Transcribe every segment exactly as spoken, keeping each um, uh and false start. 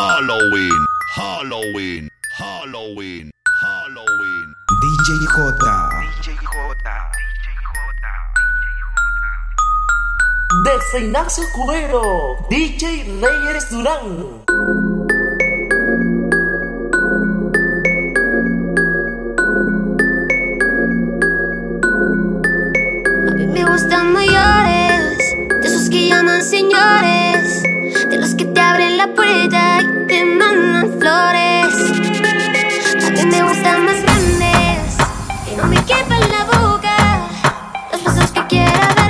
Halloween, Halloween, Halloween, Halloween. D J Jota. D J Jota. D J Jota. Desde Ignacio Cubero, D J Reyes Durán. A mí me gustan mayores, de esos que llaman señores, de los que te abren la puerta y te mandan flores. A mí me gustan más grandes, que no me quepan la boca, los besos que quieran. A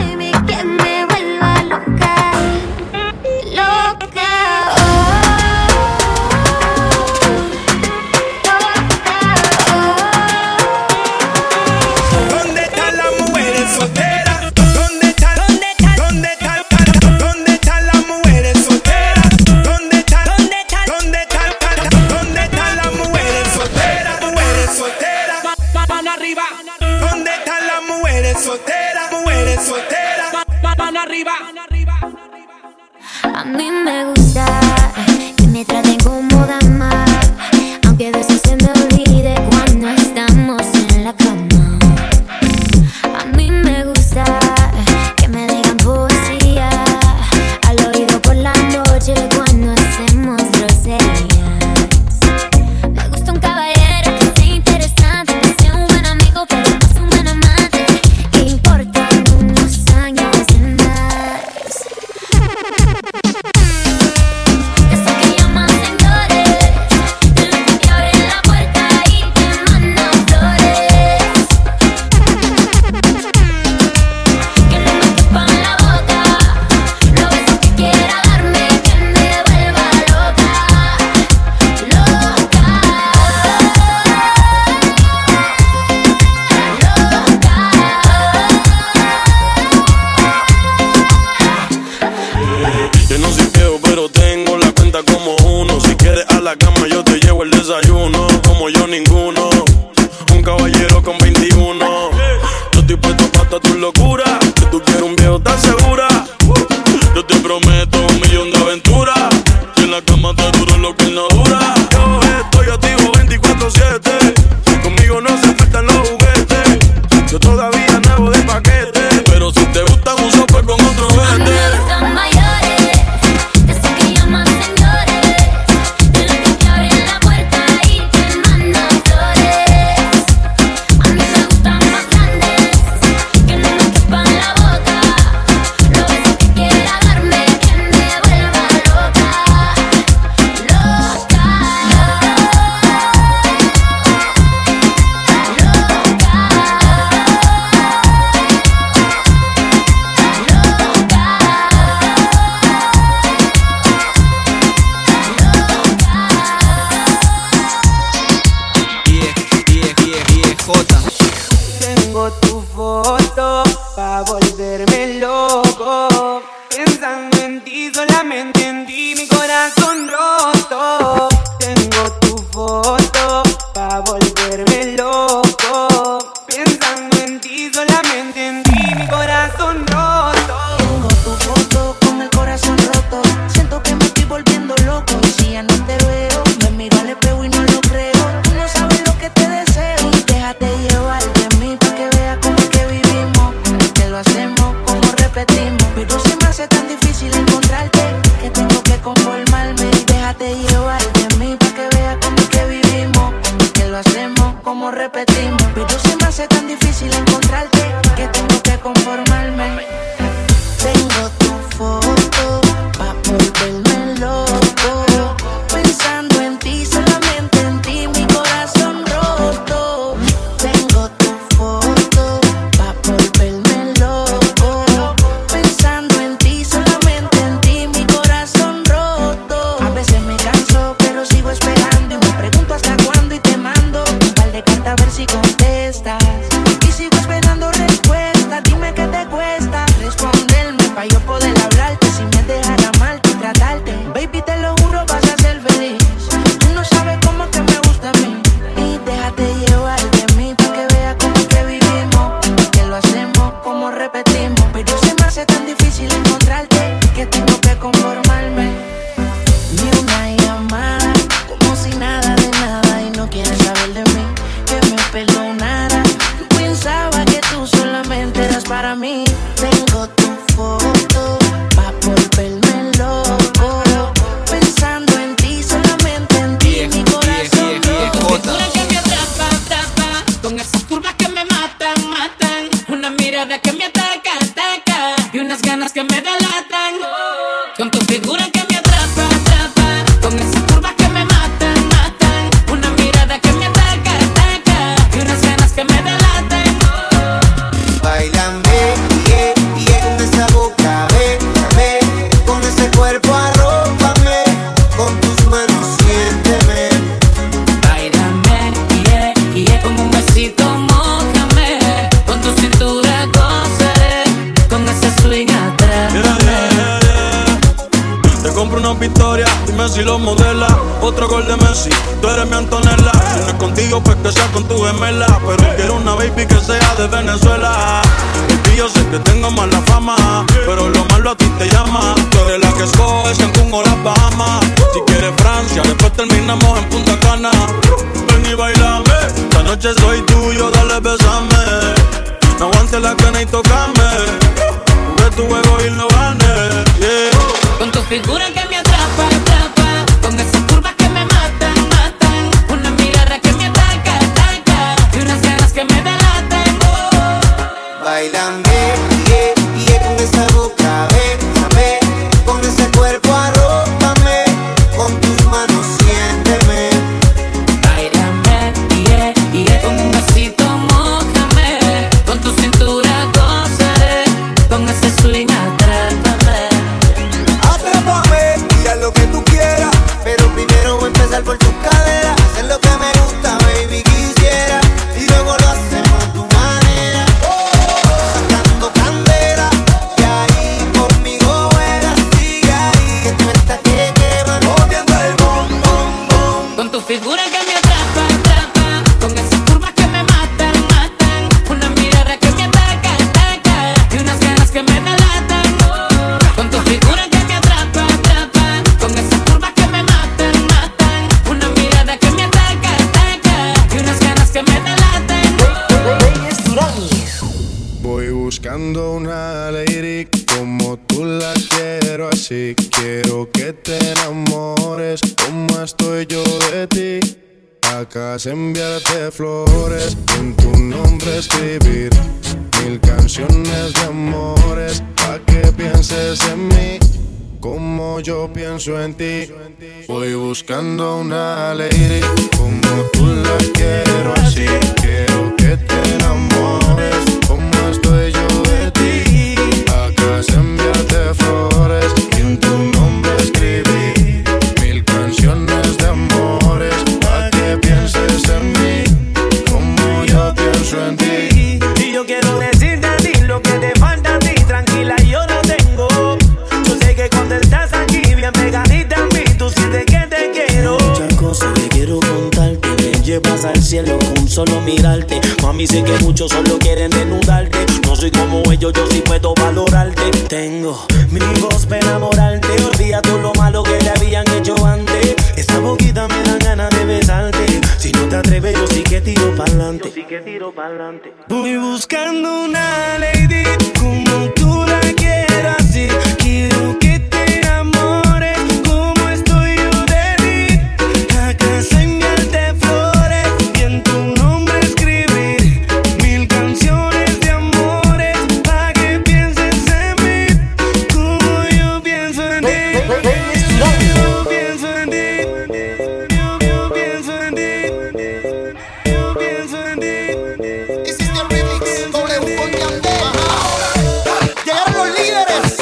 mí me gusta que me traten como dama, aunque a veces se me olvide cuando estamos en la cama. A mí me gusta que me digan poesía al oído por la noche cuando hacemos groserías. Me gusta un caballero que sea interesante, que sea un buen amigo, pero no sea un buen amante. Que importan unos años más. Difícil encontrarte que tengo que conformarme. Ni una llamada. mí. Tengo tu foto pa' volverme loco, pensando en ti, solamente en ti, yeah, mi corazón yeah, yeah, yeah, yeah, que me atrapa, atrapa, con esas curvas que me matan, matan, una mirada que me ataca, ataca, y unas ganas que me delatan, con tu figura que me atrapa, atrapa, con esas curvas que me matan, matan, una mirada que me ataca, ataca, y unas ganas que me delatan. Victoria, dime si lo modela. Otro gol de Messi, tú eres mi Antonella. Si no es contigo, pues que sea con tu gemela. Pero quiero una baby que sea de Venezuela. Y yo sé que tengo mala fama, pero lo malo a ti te llama. Tú eres la que escoges, Cancún o las Bahamas. Si quieres Francia, después terminamos en Punta Cana. Ven y bailame, esta noche soy tuyo, dale besame. No aguantes la cana y tocame, jugué tu juego y lo gané, yeah. Con tu figura que me atrapa, atrapa, con esas curvas que me matan, matan, una mirada que me ataca, ataca, y unas ganas que me delatan, oh. Bailame, yeah, yeah, con esa boca, bésame, con ese cuerpo arrópame, con tus manos siénteme. Bailame, yeah, yeah, con un besito mójame, con tu cintura gozaré, con ese swing atrátame. Lo que tú quieras, pero primero voy a empezar por tus caderas. Hacer lo que me gusta, baby, quisiera, y luego lo hacemos a tu manera, sacando candela. Y ahí conmigo era, sigue ahí, que tú estás que quemas, moviendo el bom, bom, bom. Con tu figura que me atrapa, atrapa, con esas curvas que me matan, matan, una mirada que me ataca, ataca, y unas ganas que me delatan, oh. Con tu figura que me atrapa, atrapa, con esas curvas que me matan, matan, una mirada que me ataca, ataca, y unas ganas que me delatan, oh. Voy buscando una lady como tú la quiero así. Quiero que te enamores como estoy yo de ti. Acá es enviarte flores, en tu nombre escribir mil canciones de amores, pa' que pienses en mí como yo pienso en ti. Voy buscando una lady como tú la quiero así. Quiero que te enamores como estoy yo de ti. Acá se enviarte flores y en tu nombre escribí mil canciones de amores, para que pienses en mí como yo pienso en ti. Y yo quiero decirte a ti lo que te falta a ti. Tranquila, yo no tengo. Que cuando estás aquí bien pegadita a mí, tú sientes que te quiero. Muchas cosas que quiero contarte, me llevas al cielo con solo mirarte. Mami, sé que muchos solo quieren desnudarte. No soy como ellos, yo sí puedo valorarte. Tengo mi voz para enamorarte. Olvida todo lo malo que le habían hecho antes. Esa boquita me da ganas de besarte. Si no te atreves, yo sí que tiro pa'lante. Yo sí que tiro pa'lante. Voy buscando una lady como tú la quieras así. Quiero que te enamores como estoy yo de ti. Acá se enviarte flores y en tu nombre escribir mil canciones de amores, pa' que pienses en mí como yo pienso en ti. Yo pienso en ti. Yo pienso en ti. Yo pienso en ti. This is the remix. Doble un con candela. Llegaron los líderes.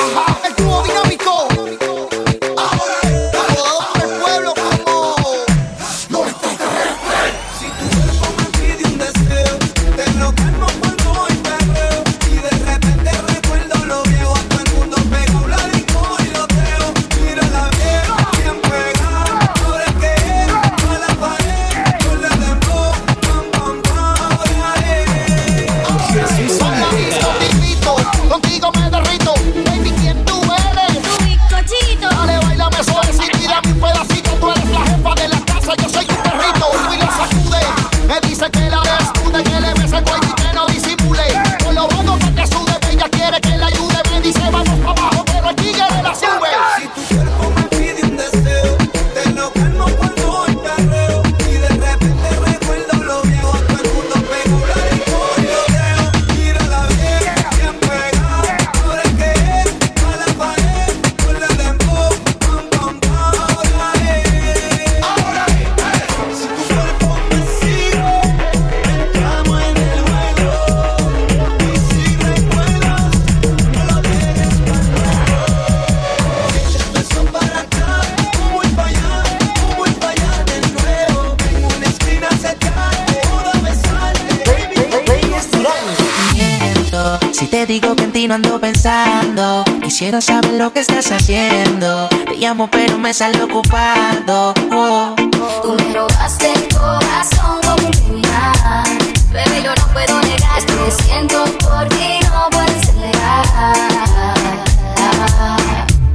te digo que en ti no ando pensando. Quisiera saber lo que estás haciendo. Te llamo pero me sale ocupado. Oh. Tú me robaste el corazón como un imán. Bebé, yo no puedo negar que siento por ti, no puedes negar.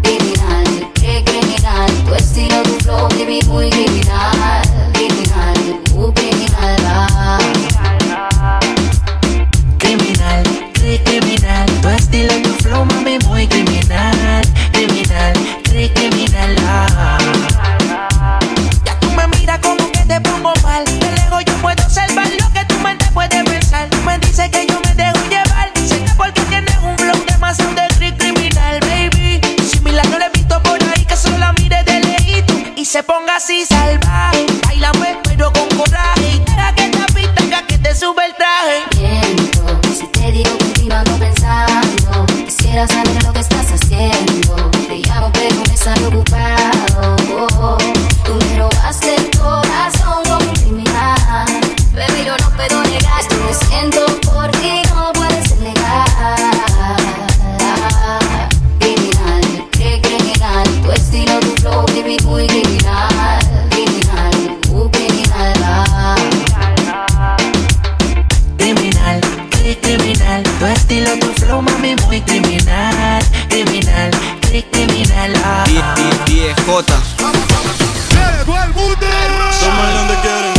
Criminal, qué criminal, tu estilo, tu flow, baby, muy criminal. Criminal, muy criminal. Criminal, qué criminal, tu estilo, tu flow, mami, muy criminal. Criminal, qué criminal. Ya tú me miras como que te pongo mal. De lejos yo puedo observar lo que tu mente puede pensar. Tú me dices que yo me dejo llevar. Será porque tienes un flow demasiado de criminal, baby. Similar no le he visto por ahí que solo la mire de lejito y se ponga así salvaje. Bailame pero con coraje y deja que esta pista haga que te sube el traje. Miento, si te digo que te ando pensando. Quisiera saber lo que estás haciendo. Te llamo pero me sale ocupado. Oh, oh. Tú me robaste el corazón como un criminal. Baby, yo no puedo negar esto que siento por ti, no puedes negar. Criminal, qué criminal, tu estilo, tu flow, baby, muy criminal. Criminal, muy criminal. Criminal, qué criminal, tu estilo, tu flow, mami, muy criminal. Criminal, qué criminal. D J Jota. ¡Todo el mundo! Somos donde quieren.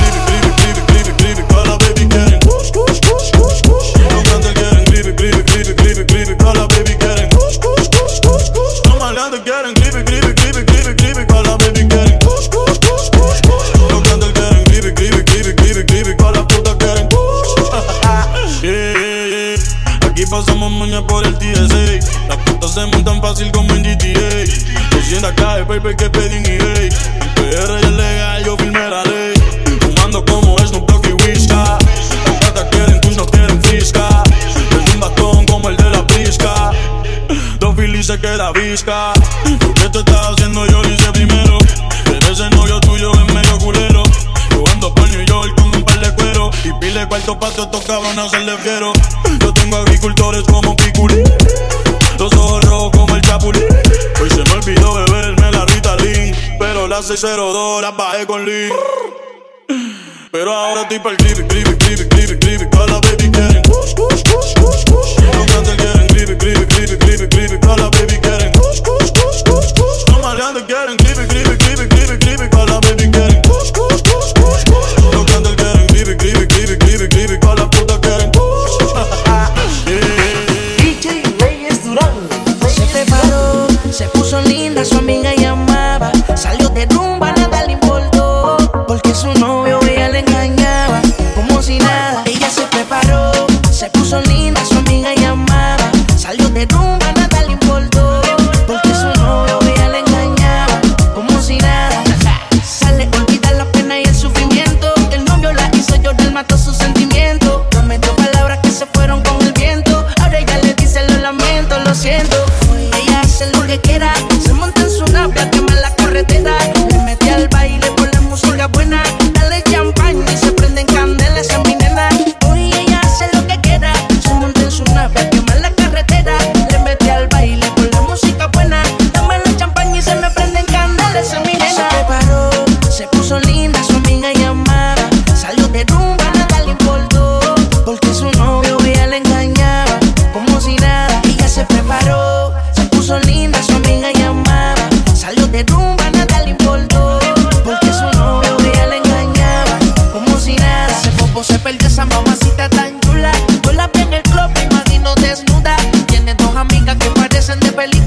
Pasamos mañana por el T S A. Las putas se montan fácil como en G T A. doscientos k baby que pedí en E A. En P R ya es legal, yo firmé la ley. Fumando como Snoop Dogg y Whisca. Las putas quieren kush, no quieren frisca. Es un bastón como el de la brisca. Don Philly se queda visca. Lo que tú estás haciendo yo lo hice primero. Pero ese novio tuyo es medio culero. Yo ando por New York con un par de cuero. Y pile cuarto pato tocaban a hacerle fiero. Tengo agricultores como Piculín, los ojos rojos como el Chapulín. Hoy se me olvidó beberme la Ritalin, pero la seis cero dos la bajé con Lee. Pero ahora estoy pa'l clip, clip, clip, clip, clip. Todas las baby quieren kush, kush, kush, kush, kush. Los cantantes quieren clip, clip, clip, clip, clip. Todas las baby quieren kush, kush, kush, kush, kush. Los maleantes quieren clip, clip, clip, clip, clip. Todas las baby quieren kush, kush, kush, kush, kush. Los cantantes quieren clip, clip, clip, clip, clip. Todas las putas quieren kush. D J Reyes Durán. Se preparó, se puso linda, su amiga llamaba. Salió de rumba, nada le importó, porque su novio ella le engañaba como si nada. Ella se preparó, se puso linda, su amiga llamaba. Salió de rumba, nada le importó, porque su novio ella le engañaba como si nada. Sale a olvidar la pena y el sufrimiento. El novio la hizo llorar, mató sus sentimientos. Prometió palabras que se fueron con el viento. Lo siento, ella hace lo que quiera. Se monta en su nave a quemar la carretera. Le mete al baile con la música buena. Dale champagne y se prenden candelas a mi nena. Hoy ella hace lo que quiera. Se monta en su nave a quemar la carretera. Le mete al baile con la música buena. Dame la champagne y se me prenden candelas a mi nena. Se preparó, se puso linda, su amiga llamaba. Salió de rumba, nada le importó, porque su novio ella le engañaba como si nada. Se preparó, se puso linda, su amiga llamaba. Salió de rumba, nada le importó, porque su novio ella le engañaba como si nada. Ese popo se perdió, esa mamacita tan chula. Yo la vi en el club, me imagino desnuda. Tiene dos amigas que parecen de película.